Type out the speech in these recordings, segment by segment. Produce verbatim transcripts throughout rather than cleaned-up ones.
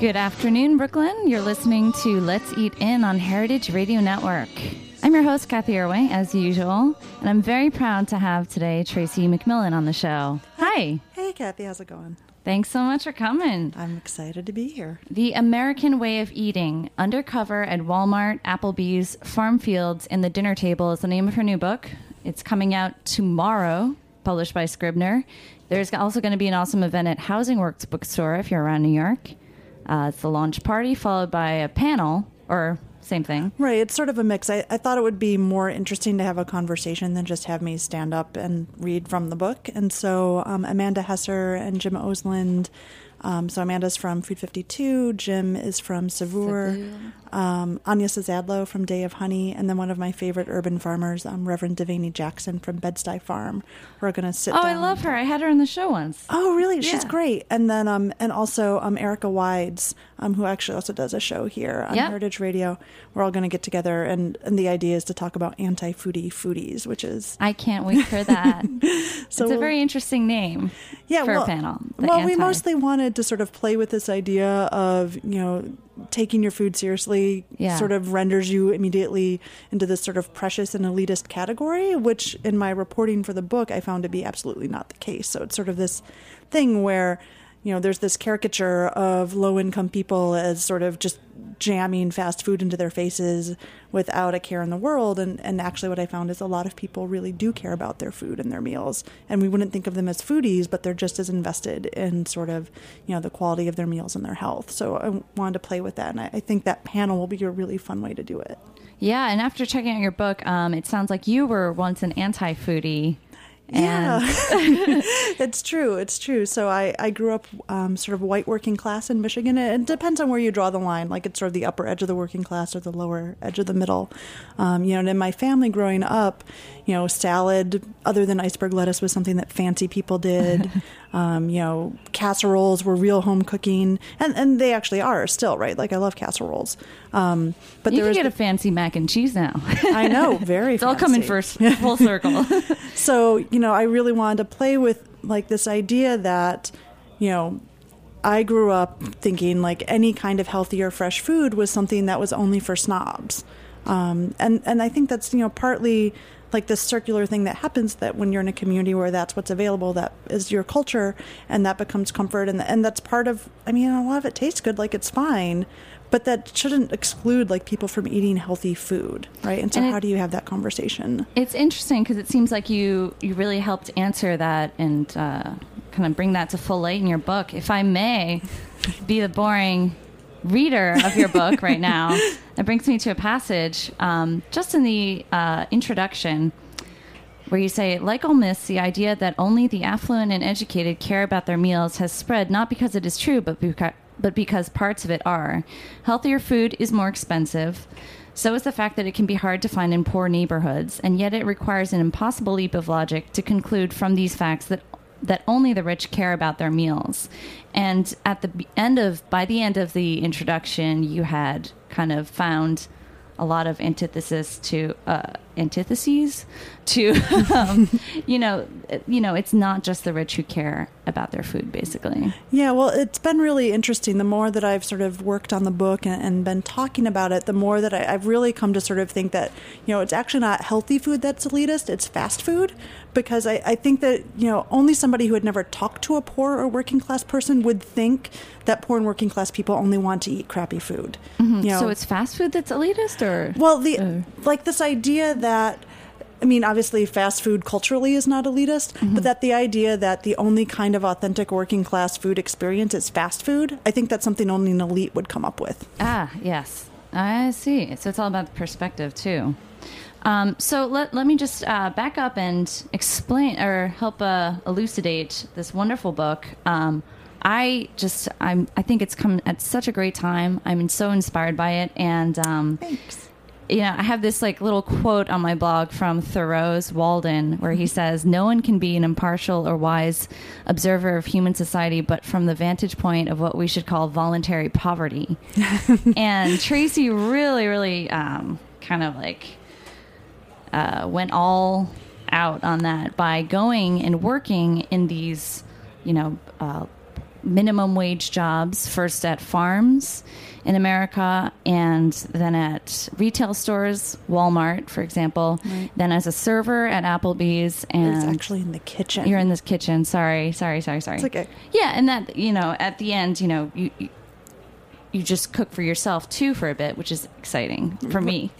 Good afternoon, Brooklyn. You're listening to Let's Eat In on Heritage Radio Network. I'm your host, Cathy Erway, as usual, and I'm very proud to have today Tracie McMillan on the show. Hi. Hey, Cathy. How's it going? Thanks so much for coming. I'm excited to be here. The American Way of Eating, Undercover at Walmart, Applebee's, Farm Fields, and the Dinner Table is the name of her new book. It's coming out tomorrow, published by Scribner. There's also going to be an awesome event at Housing Works Bookstore if you're around New York. Uh, it's the launch party followed by a panel, or same thing. Right. It's sort of a mix. I, I thought it would be more interesting to have a conversation than just have me stand up and read from the book. And so um, Amanda Hesser and Jim Osland. Um, so Amanda's from Food fifty-two. Jim is from Savour. Um, Anya Cezadlo from Day of Honey. And then one of my favorite urban farmers, um, Reverend Devaney Jackson from Bed-Stuy Farm. We're going to sit oh, down. Oh, I love her. I had her on the show once. Oh, really? Yeah. She's great. And then um, and also um, Erica Wides, um, who actually also does a show here on yep. Heritage Radio. We're all going to get together. And, and the idea is to talk about anti-foodie foodies, which is... I can't wait for that. So it's a very interesting name yeah, for well, a panel. Well, anti- we mostly wanted to sort of play with this idea of, you know, taking your food seriously yeah. sort of renders you immediately into this sort of precious and elitist category, which in my reporting for the book I found to be absolutely not the case. So it's sort of this thing where, you know, there's this caricature of low-income people as sort of just jamming fast food into their faces without a care in the world. And, and actually what I found is a lot of people really do care about their food and their meals. And we wouldn't think of them as foodies, but they're just as invested in sort of, you know, the quality of their meals and their health. So I wanted to play with that. And I, I think that panel will be a really fun way to do it. Yeah. And after checking out your book, um, it sounds like you were once an anti-foodie. Yeah, it's true. It's true. So I, I grew up um, sort of white working class in Michigan. It, it depends on where you draw the line. Like it's sort of the upper edge of the working class or the lower edge of the middle. Um, you know, and in my family growing up, you know, salad other than iceberg lettuce was something that fancy people did. Um, you know, casseroles were real home cooking, and, and they actually are still, right? Like I love casseroles. Um, but you there can was get the, a fancy mac and cheese now. I know, very. It's fancy. All coming for full circle. So you know, I really wanted to play with like this idea that, you know, I grew up thinking like any kind of healthy or fresh food was something that was only for snobs, um, and and I think that's you know partly. Like this circular thing that happens that when you're in a community where that's what's available, that is your culture and that becomes comfort. And and that's part of, I mean, a lot of it tastes good, like it's fine, but that shouldn't exclude like people from eating healthy food. Right. And so and it, how do you have that conversation? It's interesting because it seems like you, you really helped answer that and uh, kind of bring that to full light in your book. If I may be the boring reader of your book right now, that brings me to a passage um, just in the uh, introduction where you say, like Ole Miss, the idea that only the affluent and educated care about their meals has spread not because it is true, but, beca- but because parts of it are. Healthier food is more expensive. So is the fact that it can be hard to find in poor neighborhoods, and yet it requires an impossible leap of logic to conclude from these facts that that only the rich care about their meals. And at the end of, by the end of the introduction, you had kind of found a lot of antithesis to uh, antitheses to, um, you know, you know, it's not just the rich who care about their food, basically. Yeah, well, it's been really interesting. The more that I've sort of worked on the book and, and been talking about it, the more that I, I've really come to sort of think that, you know, it's actually not healthy food that's elitist, it's fast food. Because I, I think that, you know, only somebody who had never talked to a poor or working class person would think that poor and working class people only want to eat crappy food. Mm-hmm. You know? So it's fast food that's elitist, or? Well, the uh. like this idea that, I mean, obviously fast food culturally is not elitist, mm-hmm. but that the idea that the only kind of authentic working class food experience is fast food, I think that's something only an elite would come up with. Ah, yes. I see. So it's all about the perspective, too. Um, so let let me just uh, back up and explain or help uh, elucidate this wonderful book. Um, I just I'm I think it's come at such a great time. I'm so inspired by it, and um, thanks. You know, I have this like little quote on my blog from Thoreau's Walden, where he says, "No one can be an impartial or wise observer of human society, but from the vantage point of what we should call voluntary poverty." And Tracie really, really um, kind of like. Uh, went all out on that by going and working in these, you know, uh, minimum wage jobs, first at farms in America and then at retail stores, Walmart, for example, right. Then as a server at Applebee's. And it's actually in the kitchen. You're in this kitchen. Sorry, sorry, sorry, sorry. It's okay. Yeah, and that, you know, at the end, you know, you... you you just cook for yourself, too, for a bit, which is exciting for me.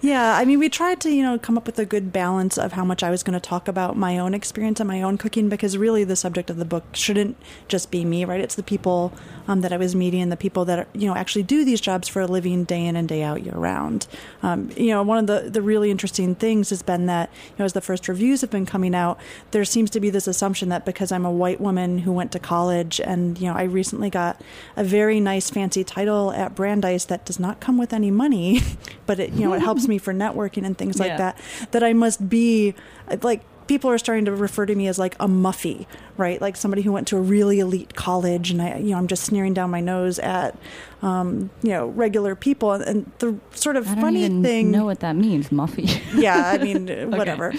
Yeah, I mean, we tried to, you know, come up with a good balance of how much I was going to talk about my own experience and my own cooking, because really the subject of the book shouldn't just be me, right? It's the people um, that I was meeting and the people that, are, you know, actually do these jobs for a living day in and day out, year round. Um, you know, one of the, the really interesting things has been that, you know, as the first reviews have been coming out, there seems to be this assumption that because I'm a white woman who went to college and, you know, I recently got a very nice fancy title at Brandeis that does not come with any money, but it, you know, it helps me for networking and things yeah. like that, that I must be like, people are starting to refer to me as like a muffy, right? Like somebody who went to a really elite college, and I, you know, I'm just sneering down my nose at, um, you know, regular people. And the sort of I don't funny even thing, know what that means, muffy. Yeah. I mean, okay. Whatever.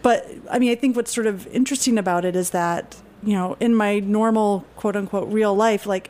But I mean, I think what's sort of interesting about it is that, you know, in my normal quote unquote real life, like,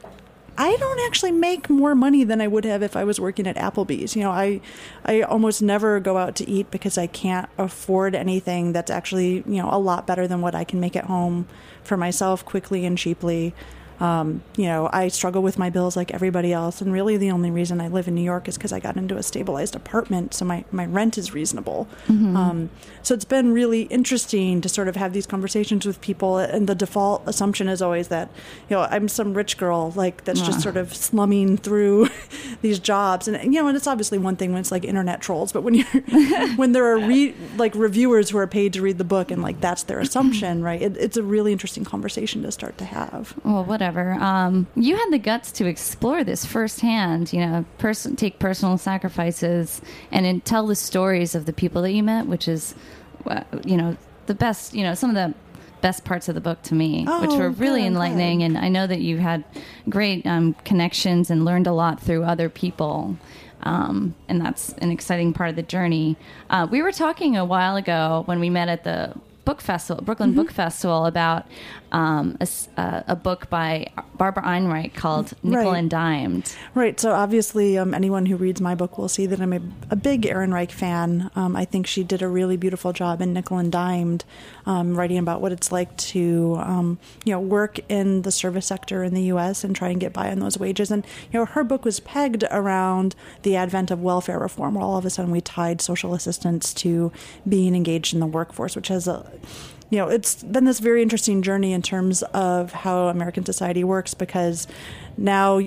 I don't actually make more money than I would have if I was working at Applebee's. You know, I I almost never go out to eat because I can't afford anything that's actually, you know, a lot better than what I can make at home for myself quickly and cheaply. Um, you know, I struggle with my bills like everybody else. And really the only reason I live in New York is because I got into a stabilized apartment. So my, my rent is reasonable. Mm-hmm. Um, so it's been really interesting to sort of have these conversations with people. And the default assumption is always that, you know, I'm some rich girl, like that's yeah. just sort of slumming through these jobs. And, you know, and it's obviously one thing when it's like internet trolls, but when you're, when there are re- like reviewers who are paid to read the book and like, that's their assumption, right? It, it's a really interesting conversation to start to have. Well, whatever. Um, you had the guts to explore this firsthand, you know, pers- take personal sacrifices and in- tell the stories of the people that you met, which is, uh, you know, the best, you know, some of the best parts of the book to me, oh, which were really good, enlightening. Good. And I know that you had great um, connections and learned a lot through other people. Um, and that's an exciting part of the journey. Uh, we were talking a while ago when we met at the Book Festival, Brooklyn mm-hmm. Book Festival, about um, a, uh, a book by Barbara Ehrenreich called Nickel right. and Dimed. Right. So obviously um, anyone who reads my book will see that I'm a, a big Ehrenreich fan. Um, I think she did a really beautiful job in Nickel and Dimed, um, writing about what it's like to um, you know, work in the service sector in the U S and try and get by on those wages. And you know, her book was pegged around the advent of welfare reform, where all of a sudden we tied social assistance to being engaged in the workforce, which has a you know, it's been this very interesting journey in terms of how American society works, because now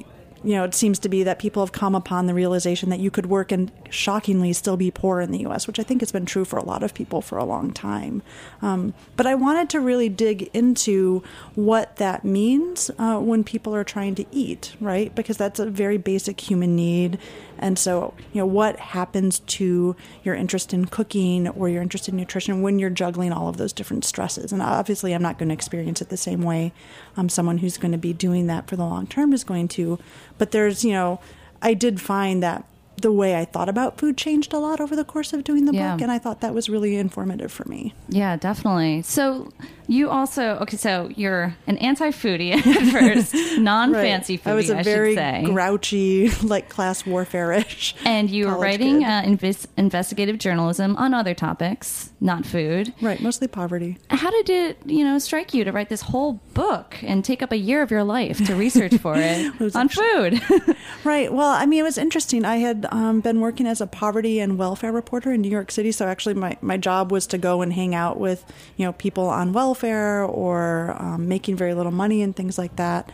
you know, it seems to be that people have come upon the realization that you could work and shockingly still be poor in the U S, which I think has been true for a lot of people for a long time. Um, but I wanted to really dig into what that means uh, when people are trying to eat, right? Because that's a very basic human need. And so, you know, what happens to your interest in cooking or your interest in nutrition when you're juggling all of those different stresses? And obviously, I'm not going to experience it the same way. Um, someone who's going to be doing that for the long term is going to. But there's, you know, I did find that the way I thought about food changed a lot over the course of doing the yeah. book, and I thought that was really informative for me. Yeah, definitely. So you also, okay, so you're an anti-foodie at first, non-fancy right. foodie, I, was a I very should say. Grouchy, like class warfare-ish. And you were writing uh, inv- investigative journalism on other topics, not food. Right, mostly poverty. How did it, you know, strike you to write this whole book and take up a year of your life to research for it, it on actually, food? Right. Well, I mean, it was interesting. I had Um, been working as a poverty and welfare reporter in New York City. So actually my, my job was to go and hang out with, you know, people on welfare or um, making very little money and things like that.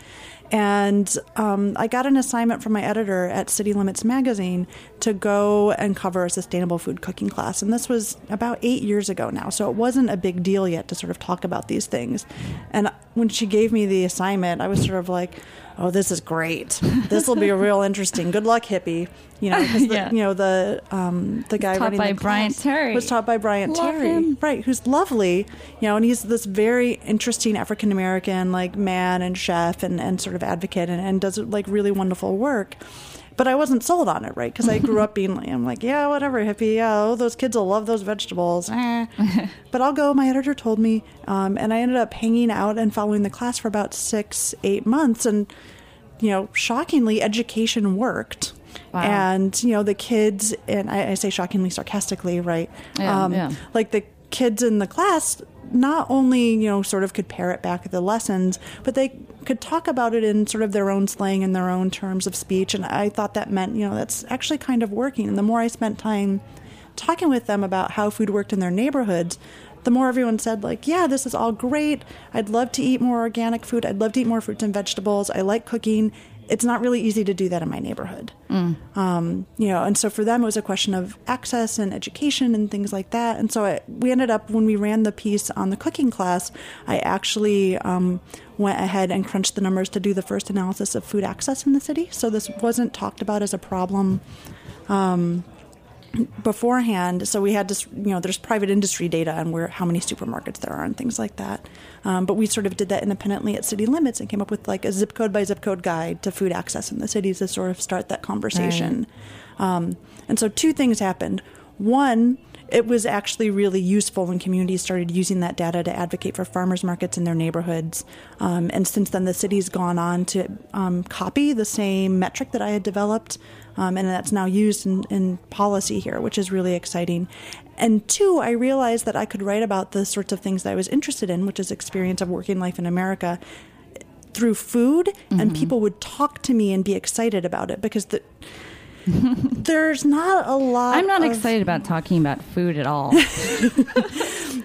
And um, I got an assignment from my editor at City Limits Magazine to go and cover a sustainable food cooking class. And this was about eight years ago now. So it wasn't a big deal yet to sort of talk about these things. And when she gave me the assignment, I was sort of like, oh, this is great. This will be real interesting. Good luck, hippie. You know, the, yeah. you know the um, the guy running the class Bryant Terry. was taught by Bryant Love Terry, him. Right? Who's lovely, you know, and he's this very interesting African American like man and chef and, and sort of advocate and, and does like really wonderful work. But I wasn't sold on it, right? Because I grew up being like, I'm like, yeah, whatever, hippie. Yeah, oh, those kids will love those vegetables. Eh. But I'll go. My editor told me. Um, and I ended up hanging out and following the class for about six, eight months. And, you know, shockingly, education worked. Wow. And, you know, the kids, and I, I say shockingly sarcastically, right? Yeah, um, yeah. Like the kids in the class not only, you know, sort of could parrot back the lessons, but they could talk about it in sort of their own slang and their own terms of speech. And I thought that meant, you know, that's actually kind of working. And the more I spent time talking with them about how food worked in their neighborhoods, the more everyone said, like, yeah, this is all great. I'd love to eat more organic food. I'd love to eat more fruits and vegetables. I like cooking. It's not really easy to do that in my neighborhood. Mm. Um, you know, and so for them, it was a question of access and education and things like that. And so it, we ended up, when we ran the piece on the cooking class, I actually um, went ahead and crunched the numbers to do the first analysis of food access in the city. So this wasn't talked about as a problem um, beforehand. So we had to, you know, there's private industry data on where, how many supermarkets there are and things like that. Um, but we sort of did that independently at City Limits and came up with like a zip code by zip code guide to food access in the cities to sort of start that conversation. Right. Um, and so two things happened. One, it was actually really useful when communities started using that data to advocate for farmers markets in their neighborhoods. Um, and since then, the city's gone on to um, copy the same metric that I had developed. Um, and that's now used in, in policy here, which is really exciting. And two, I realized that I could write about the sorts of things that I was interested in, which is experience of working life in America, through food. Mm-hmm. And people would talk to me and be excited about it because the... There's not a lot. I'm not of... excited about talking about food at all.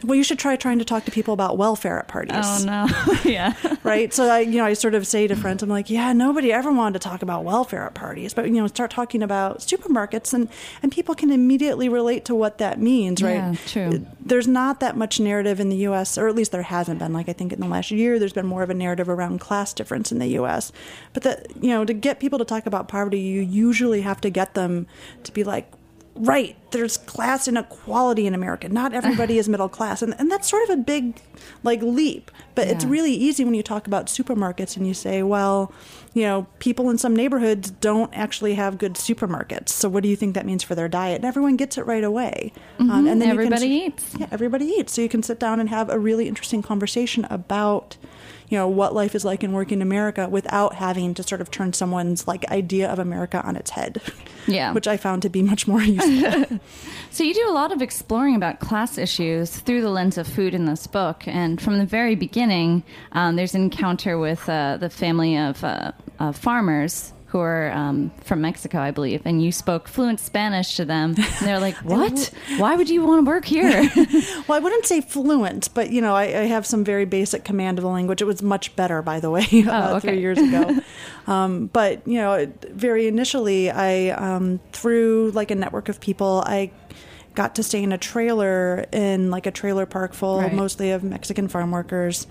Well, you should try trying to talk to people about welfare at parties. Oh, no. Yeah. Right? So, I, you know, I sort of say to friends, I'm like, yeah, nobody ever wanted to talk about welfare at parties. But, you know, start talking about supermarkets and, and people can immediately relate to what that means, right? Yeah, true. There's not that much narrative in the U S, or at least there hasn't been. Like, I think in the last year, there's been more of a narrative around class difference in the U S. But, that, you know, to get people to talk about poverty, you usually have to get them to be like, right, there's class inequality in America. Not everybody is middle class. And and that's sort of a big like leap. But yeah. It's really easy when you talk about supermarkets and you say, well, you know, people in some neighborhoods don't actually have good supermarkets. So what do you think that means for their diet? And everyone gets it right away. Mm-hmm. Um, and then everybody you can, eats. Yeah, everybody eats. So you can sit down and have a really interesting conversation about, you know, what life is like in working America without having to sort of turn someone's like idea of America on its head. Yeah. Which I found to be much more useful. So you do a lot of exploring about class issues through the lens of food in this book. And from the very beginning, um, there's an encounter with uh, the family of uh, uh, farmers who are um, from Mexico, I believe, and you spoke fluent Spanish to them. And they're like, what? Why would you want to work here? Well, I wouldn't say fluent, but, you know, I, I have some very basic command of the language. It was much better, by the way, oh, uh, okay. three years ago. um, but, you know, very initially, I, um, through like a network of people, I got to stay in a trailer in like a trailer park full right. mostly of Mexican farm workers.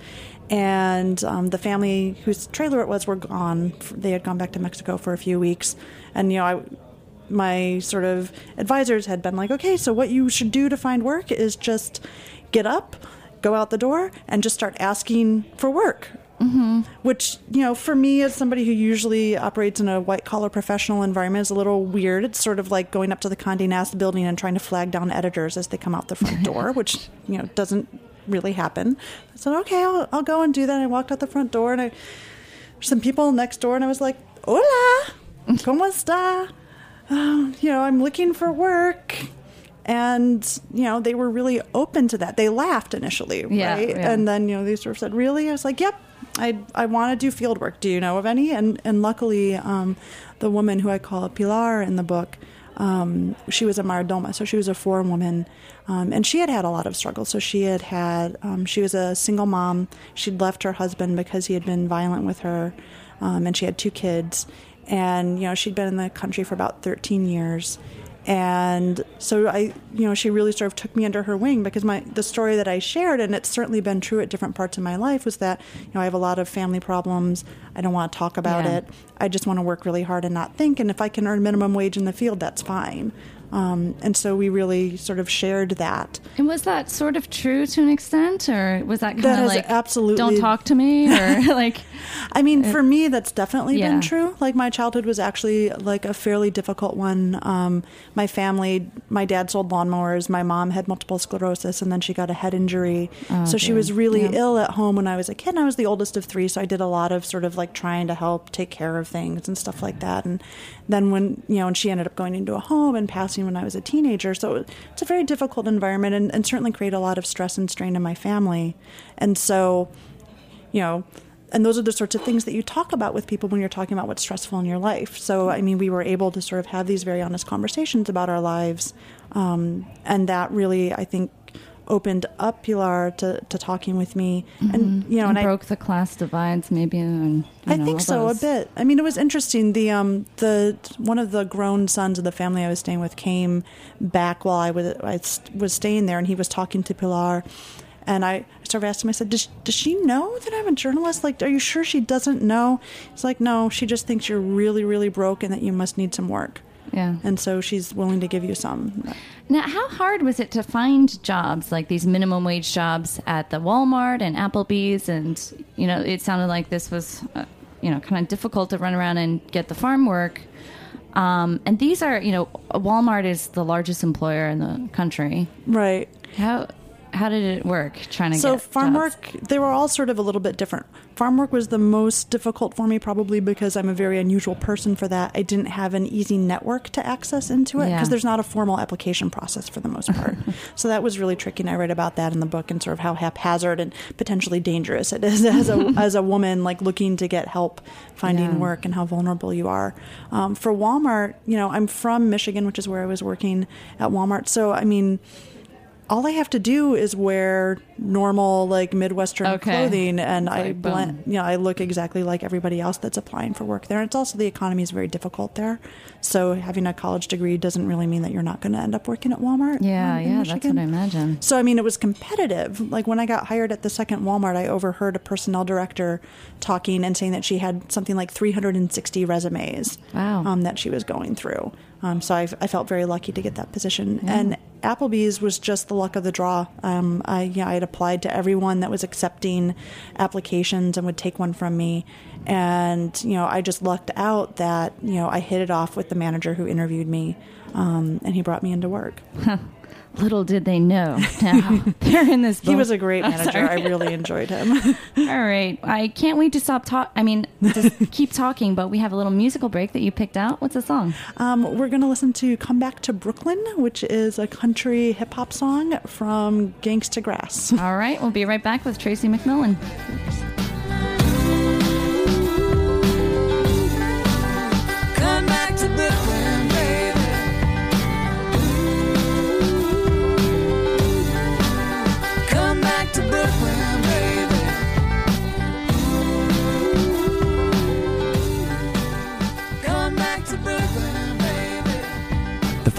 And um, the family whose trailer it was were gone. They had gone back to Mexico for a few weeks. And, you know, I, my sort of advisors had been like, okay, so what you should do to find work is just get up, go out the door, and just start asking for work. Mm-hmm. Which, you know, for me as somebody who usually operates in a white-collar professional environment is a little weird. It's sort of like going up to the Condé Nast building and trying to flag down editors as they come out the front door, which, you know, doesn't really happen. I said, okay, I'll, I'll go and do that. And I walked out the front door and I, some people next door, and I was like, hola, ¿cómo está? Oh, you know, I'm looking for work. And, you know, they were really open to that. They laughed initially, yeah, right? Yeah. And then, you know, they sort of said, really? I was like, yep. I I want to do field work. Do you know of any? And and luckily, um, the woman who I call Pilar in the book, um, she was a mayordomo, so she was a foreign woman, um, and she had had a lot of struggle. So she had had um, she was a single mom. She'd left her husband because he had been violent with her, um, and she had two kids. And you know, she'd been in the country for about thirteen years. And so I, you know, she really sort of took me under her wing because my the story that I shared, and it's certainly been true at different parts of my life, was that, you know, I have a lot of family problems. I don't want to talk about yeah. it. I just want to work really hard and not think. And if I can earn minimum wage in the field, that's fine. Um, and so we really sort of shared that. And was that sort of true to an extent, or was that kind of like, absolutely, don't talk to me, or like? I mean, it, for me, that's definitely yeah. been true. Like my childhood was actually like a fairly difficult one. Um, my family, my dad sold lawnmowers. My mom had multiple sclerosis, and then she got a head injury. Oh, so dear. She was really yeah. ill at home when I was a kid. And I was the oldest of three, so I did a lot of sort of like trying to help take care of things and stuff like that. And then when, you know, and she ended up going into a home and passing when I was a teenager. So it's a very difficult environment, and, and certainly create a lot of stress and strain in my family. And so, you know, and those are the sorts of things that you talk about with people when you're talking about what's stressful in your life. So, I mean, we were able to sort of have these very honest conversations about our lives. Um, and that really, I think, opened up Pilar to, to talking with me, mm-hmm. and you know, and, and broke I, the class divides maybe. And, I know, think so those. a bit. I mean, it was interesting. The um the one of the grown sons of the family I was staying with came back while I was I was staying there, and he was talking to Pilar, and I started asking him. I said, does, does she know that I'm a journalist? Like, are you sure she doesn't know? He's like, no, she just thinks you're really really broke and that you must need some work. Yeah, and so she's willing to give you some. Now, how hard was it to find jobs like these minimum wage jobs at the Walmart and Applebees? And, you know, it sounded like this was, uh, you know, kind of difficult to run around and get the farm work. Um, and these are, you know, Walmart is the largest employer in the country. Right. How how did it work trying to so get So farm jobs? Work, they were all sort of a little bit different. Farm work was the most difficult for me, probably because I'm a very unusual person for that. I didn't have an easy network to access into it because yeah. there's not a formal application process for the most part. So that was really tricky, and I write about that in the book and sort of how haphazard and potentially dangerous it is as a, as a woman like looking to get help finding yeah. work, and how vulnerable you are. Um, for Walmart, you know, I'm from Michigan, which is where I was working at Walmart. So, I mean, all I have to do is wear normal, like, Midwestern okay. clothing, and like, I blend, you know, I look exactly like everybody else that's applying for work there. And it's also the economy is very difficult there. So having a college degree doesn't really mean that you're not going to end up working at Walmart. Yeah, in, in yeah, Michigan. That's what I imagine. So, I mean, it was competitive. Like, when I got hired at the second Walmart, I overheard a personnel director talking and saying that she had something like three hundred sixty resumes wow. um, that she was going through. Um, so I've, I felt very lucky to get that position. Yeah. And Applebee's was just the luck of the draw. Um, I, you know, I had applied to everyone that was accepting applications and would take one from me. And, you know, I just lucked out that, you know, I hit it off with the manager who interviewed me, um, and he brought me into work. Huh. Little did they know. Now they're in this boat. He was a great manager. I really enjoyed him. All right. I can't wait to stop talk. I mean, just keep talking, but we have a little musical break that you picked out. What's the song? Um, we're going to listen to Come Back to Brooklyn, which is a country hip hop song from Gangsta Grass. All right. We'll be right back with Tracie McMillan.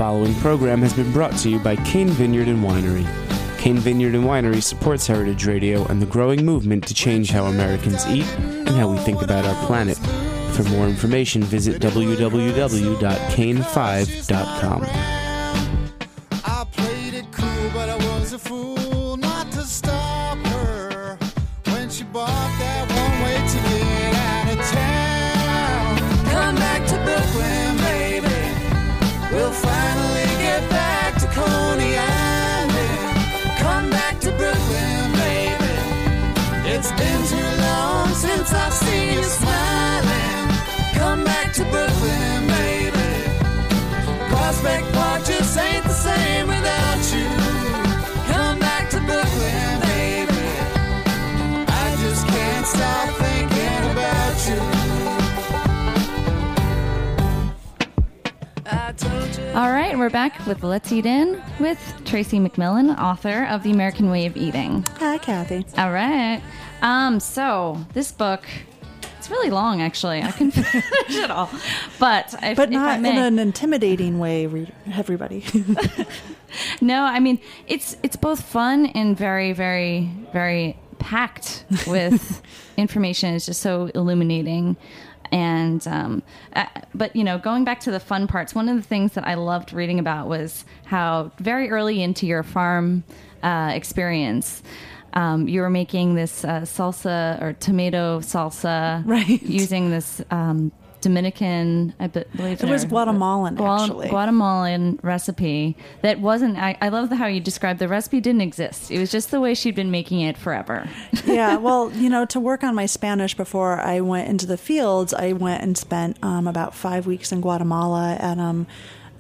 following program has been brought to you by Cain Vineyard and Winery. Cain Vineyard and Winery supports Heritage Radio and the growing movement to change how Americans eat and how we think about our planet. For more information, visit w w w dot cain five dot com. All right, and we're back with Let's Eat In with Tracie McMillan, author of The American Way of Eating. Hi, Kathy. All right. Um, so this book, it's really long, actually. I can finish it all. But, if, but not if I may, in an intimidating way, everybody. No, I mean, it's it's both fun and very, very, very packed with information. It's just so illuminating. And, um, uh, but you know, going back to the fun parts, one of the things that I loved reading about was how very early into your farm, uh, experience, um, you were making this, uh, salsa or tomato salsa, right? Using this, um, Dominican, I believe it was Guatemalan, Gual- actually. Guatemalan recipe that wasn't, I, I love the, how you described the recipe didn't exist. It was just the way she'd been making it forever. Yeah. Well, you know, to work on my Spanish before I went into the fields, I went and spent um, about five weeks in Guatemala at, um,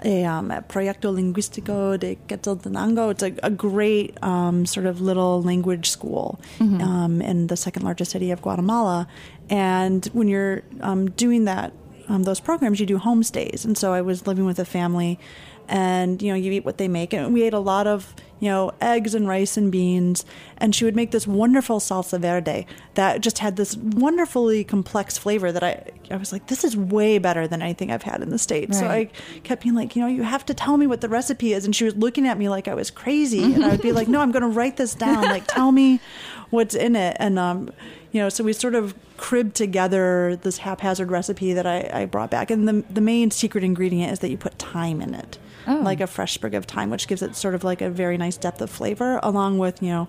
a, um, at Proyecto Lingüístico de Quetzaltenango. It's a, a great um, sort of little language school mm-hmm. um, in the second largest city of Guatemala. And when you're um, doing that, um, those programs, you do homestays. And so I was living with a family and, you know, you eat what they make. And we ate a lot of, you know, eggs and rice and beans. And she would make this wonderful salsa verde that just had this wonderfully complex flavor that I I was like, this is way better than anything I've had in the States. Right. So I kept being like, you know, you have to tell me what the recipe is. And she was looking at me like I was crazy. And I would be like, no, I'm going to write this down. Like, tell me what's in it. And, um, you know, so we sort of cribbed together this haphazard recipe that I, I brought back. And the the main secret ingredient is that you put thyme in it, oh. like a fresh sprig of thyme, which gives it sort of like a very nice depth of flavor, along with, you know,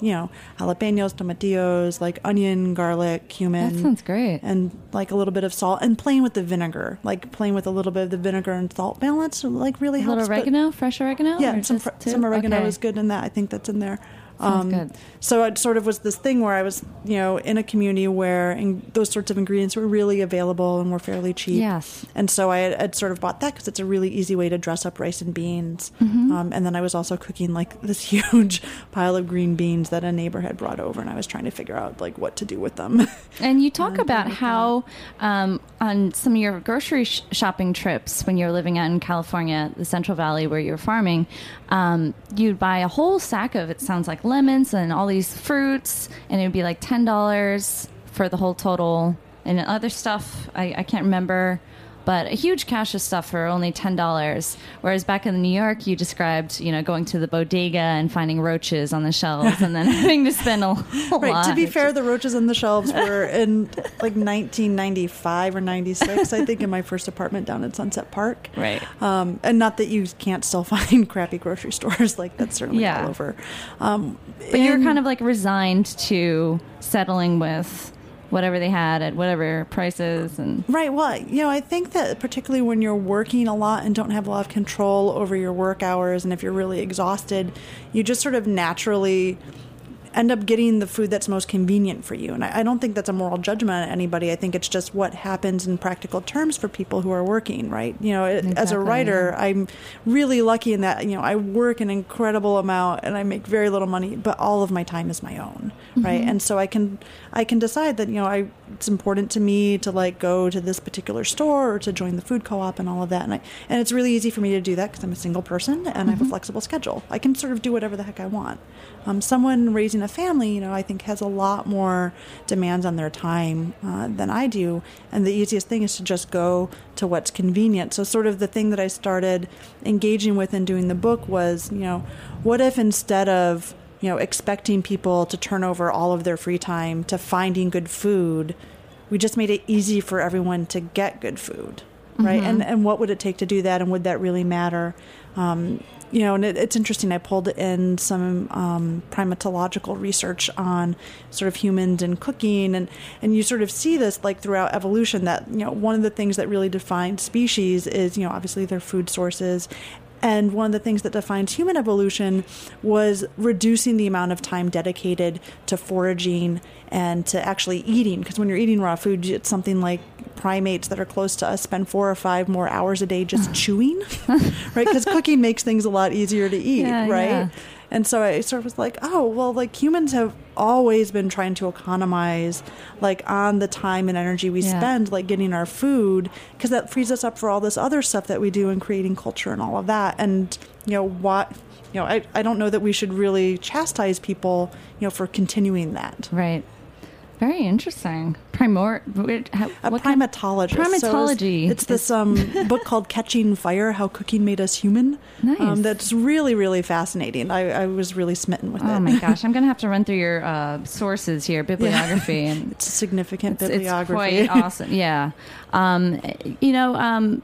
you know, jalapenos, tomatillos, like onion, garlic, cumin. That sounds great. And like a little bit of salt and playing with the vinegar, like playing with a little bit of the vinegar and salt balance, like really helps. A little oregano, but, fresh oregano? Yeah, some, fr- some oregano okay. is good in that. I think that's in there. Um, so it sort of was this thing where I was, you know, in a community where in, those sorts of ingredients were really available and were fairly cheap. Yes. And so I had I'd sort of bought that because it's a really easy way to dress up rice and beans. Mm-hmm. Um, and then I was also cooking like this huge pile of green beans that a neighbor had brought over, and I was trying to figure out like what to do with them. And you talk and about how um, on some of your grocery sh- shopping trips when you were living out in California, the Central Valley where you were farming, um, you'd buy a whole sack of, it sounds like, lemons and all these fruits, and it would be like ten dollars for the whole total, and other stuff I, I can't remember, but a huge cache of stuff for only ten dollars. Whereas back in New York, you described, you know, going to the bodega and finding roaches on the shelves and then having to spend a whole right, lot. To be fair, the roaches on the shelves were in like nineteen ninety-five or ninety-six, I think, in my first apartment down at Sunset Park. Right. Um, and not that you can't still find crappy grocery stores. Like, that's certainly yeah. all over. Um, but and, you were kind of like resigned to settling with whatever they had at whatever prices. And right. Well, you know, I think that particularly when you're working a lot and don't have a lot of control over your work hours, and if you're really exhausted, you just sort of naturally end up getting the food that's most convenient for you. And I, I don't think that's a moral judgment on anybody. I think it's just what happens in practical terms for people who are working, right? You know, it, exactly. as a writer, I'm really lucky in that, you know, I work an incredible amount and I make very little money, but all of my time is my own, mm-hmm. right? And so I can I can decide that, you know, I it's important to me to like go to this particular store or to join the food co-op and all of that. And I, and it's really easy for me to do that because I'm a single person and mm-hmm. I have a flexible schedule. I can sort of do whatever the heck I want. Um, someone raising a family, you know, I think has a lot more demands on their time uh, than I do. And the easiest thing is to just go to what's convenient. So sort of the thing that I started engaging with in doing the book was, you know, what if instead of, you know, expecting people to turn over all of their free time to finding good food, we just made it easy for everyone to get good food, right? Mm-hmm. And and what would it take to do that, and would that really matter? Um, you know, and it, it's interesting. I pulled in some um, primatological research on sort of humans and cooking, and, and you sort of see this like throughout evolution that, you know, one of the things that really defines species is, you know, obviously their food sources. And one of the things that defines human evolution was reducing the amount of time dedicated to foraging and to actually eating. Because when you're eating raw food, it's something like primates that are close to us spend four or five more hours a day just chewing, right? Because cooking makes things a lot easier to eat, yeah, right? Yeah. And so I sort of was like, oh, well, like humans have always been trying to economize like on the time and energy we yeah. spend like getting our food, because that frees us up for all this other stuff that we do and creating culture and all of that. And, you know, what, you know, I, I don't know that we should really chastise people, you know, for continuing that. Right. Very interesting. Primor- how, a primatologist. Kind of? Primatology. So it's, it's this um, book called Catching Fire, How Cooking Made Us Human. Nice. Um, that's really, really fascinating. I, I was really smitten with oh it. Oh, my gosh. I'm going to have to run through your uh, sources here, bibliography. Yeah. And it's a significant it's, bibliography. It's quite awesome. Yeah. Um, you know, um,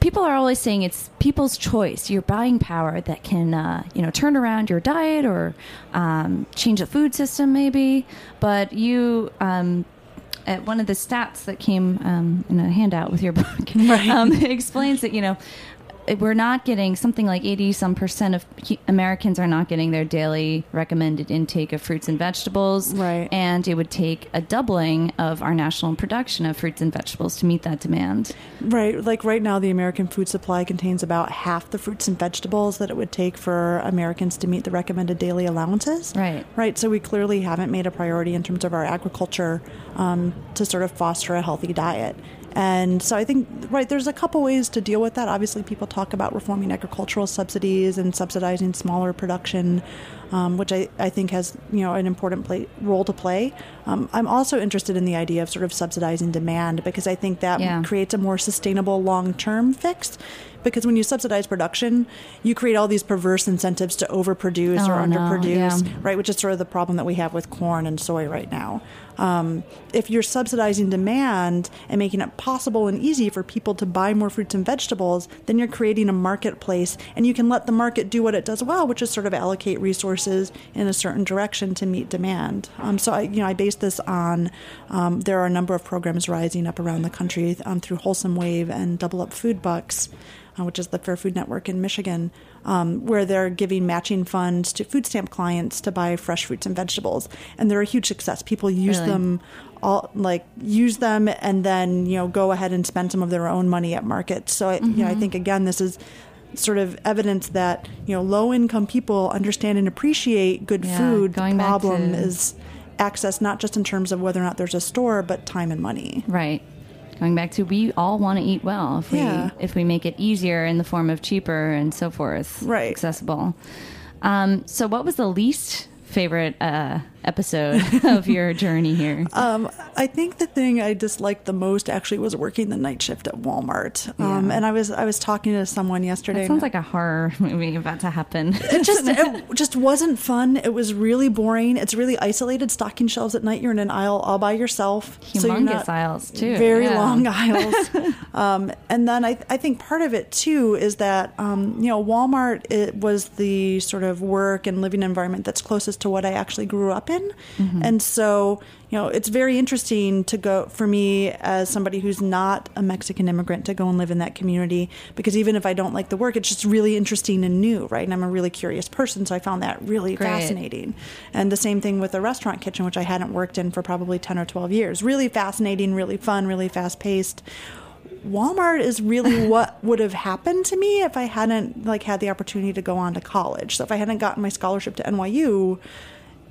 people are always saying it's people's choice, your buying power that can, uh, you know, turn around your diet or um, change the food system maybe. But you, um, at one of the stats that came um, in a handout with your book, right. um, it explains that, you know, we're not getting something like eighty some percent of Americans are not getting their daily recommended intake of fruits and vegetables. Right. And it would take a doubling of our national production of fruits and vegetables to meet that demand. Right. Like right now, the American food supply contains about half the fruits and vegetables that it would take for Americans to meet the recommended daily allowances. Right. Right. So we clearly haven't made a priority in terms of our agriculture um, to sort of foster a healthy diet. And so I think, right, there's a couple ways to deal with that. Obviously, people talk about reforming agricultural subsidies and subsidizing smaller production, um, which I, I think has, you know, an important play, role to play. Um, I'm also interested in the idea of sort of subsidizing demand, because I think that yeah. creates a more sustainable long-term fix. Because when you subsidize production, you create all these perverse incentives to overproduce oh, or underproduce, no. yeah. right? Which is sort of the problem that we have with corn and soy right now. Um, if you're subsidizing demand and making it possible and easy for people to buy more fruits and vegetables, then you're creating a marketplace, and you can let the market do what it does well, which is sort of allocate resources in a certain direction to meet demand. Um, so I, you know, I base this on um, there are a number of programs rising up around the country um, through Wholesome Wave and Double Up Food Bucks, uh, which is the Fair Food Network in Michigan, Um, where they're giving matching funds to food stamp clients to buy fresh fruits and vegetables. And they're a huge success. People use really? them all, like use them and then, you know, go ahead and spend some of their own money at market. So I, mm-hmm. you know, I think, again, this is sort of evidence that, you know, low income people understand and appreciate good yeah, food. The problem to... is access, not just in terms of whether or not there's a store, but time and money. Right. Going back to, we all want to eat well if we yeah. if we make it easier in the form of cheaper and so forth, right? Accessible. Um, so, what was the least favorite uh, episode of your journey here? Um, I think the thing I disliked the most actually was working the night shift at Walmart. Yeah. Um, and I was I was talking to someone yesterday. That sounds like a horror movie about to happen. It just it just wasn't fun. It was really boring. It's really isolated. Stocking shelves at night. You're in an aisle all by yourself. Humongous so you're not aisles too. Very yeah. long aisles. um, and then I I think part of it too is that um, you know Walmart it was the sort of work and living environment that's closest to what I actually grew up in. Mm-hmm. And so, you know, it's very interesting to go for me as somebody who's not a Mexican immigrant to go and live in that community, because even if I don't like the work, it's just really interesting and new, right? And I'm a really curious person, so I found that really Great. fascinating. And the same thing with a restaurant kitchen, which I hadn't worked in for probably ten or twelve years. Really fascinating, really fun, really fast-paced. Walmart is really what would have happened to me if I hadn't, like, had the opportunity to go on to college. So if I hadn't gotten my scholarship to N Y U...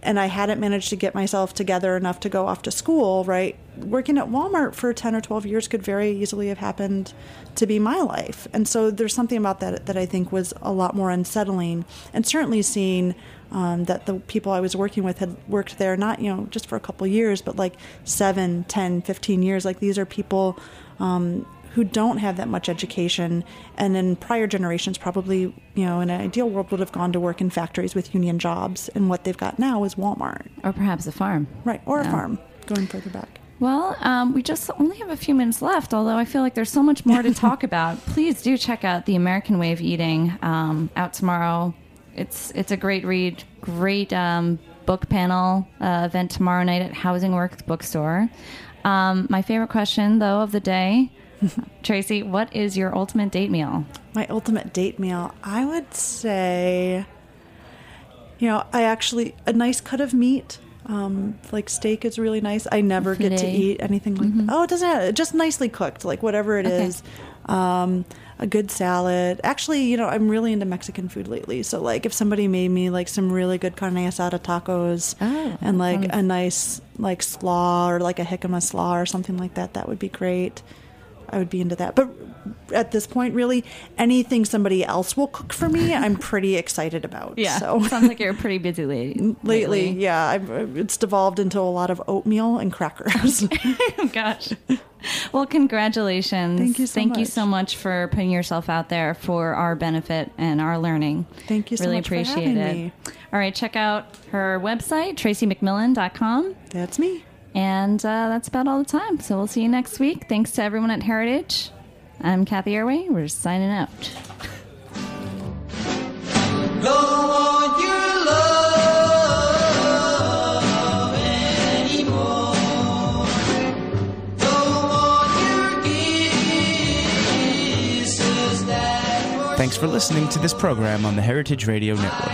and I hadn't managed to get myself together enough to go off to school, right? Working at Walmart for ten or twelve years could very easily have happened to be my life. And so there's something about that that I think was a lot more unsettling. And certainly seeing um, that the people I was working with had worked there, not, you know, just for a couple years, but like seven, ten, fifteen years. Like, these are people um, who don't have that much education, and in prior generations probably, you know, in an ideal world would have gone to work in factories with union jobs, and what they've got now is Walmart. Or perhaps a farm. Right, or yeah. a farm, going further back. Well, um, we just only have a few minutes left, although I feel like there's so much more to talk about. Please do check out The American Way of Eating, um, out tomorrow. It's it's a great read, great um, book panel uh, event tomorrow night at Housing Works Bookstore. Um, my favorite question, though, of the day, Tracie, what is your ultimate date meal? My ultimate date meal, I would say, you know, I actually, a nice cut of meat. Um, like steak is really nice. I never get to eat anything like mm-hmm. that. Oh, it doesn't matter. Just nicely cooked, like whatever it okay. is. Um, a good salad. Actually, you know, I'm really into Mexican food lately. So, like, if somebody made me like some really good carne asada tacos oh, and like sounds... a nice like slaw or like a jicama slaw or something like that, that would be great. I would be into that. But at this point, really, anything somebody else will cook for me, I'm pretty excited about. Yeah, so. Sounds like you're a pretty busy lady. Lately, lately yeah. I've, it's devolved into a lot of oatmeal and crackers. Oh, gosh. Well, congratulations. Thank you so Thank much. Thank you so much for putting yourself out there for our benefit and our learning. Thank you so really much for having me. Really appreciate it. All right, check out her website, tracie mcmillan dot com. That's me. And uh, that's about all the time. So we'll see you next week. Thanks to everyone at Heritage. I'm Cathy Erway. We're signing out. Don't you love anymore? Don't want your kisses that were. Thanks for listening to this program on the Heritage Radio Network.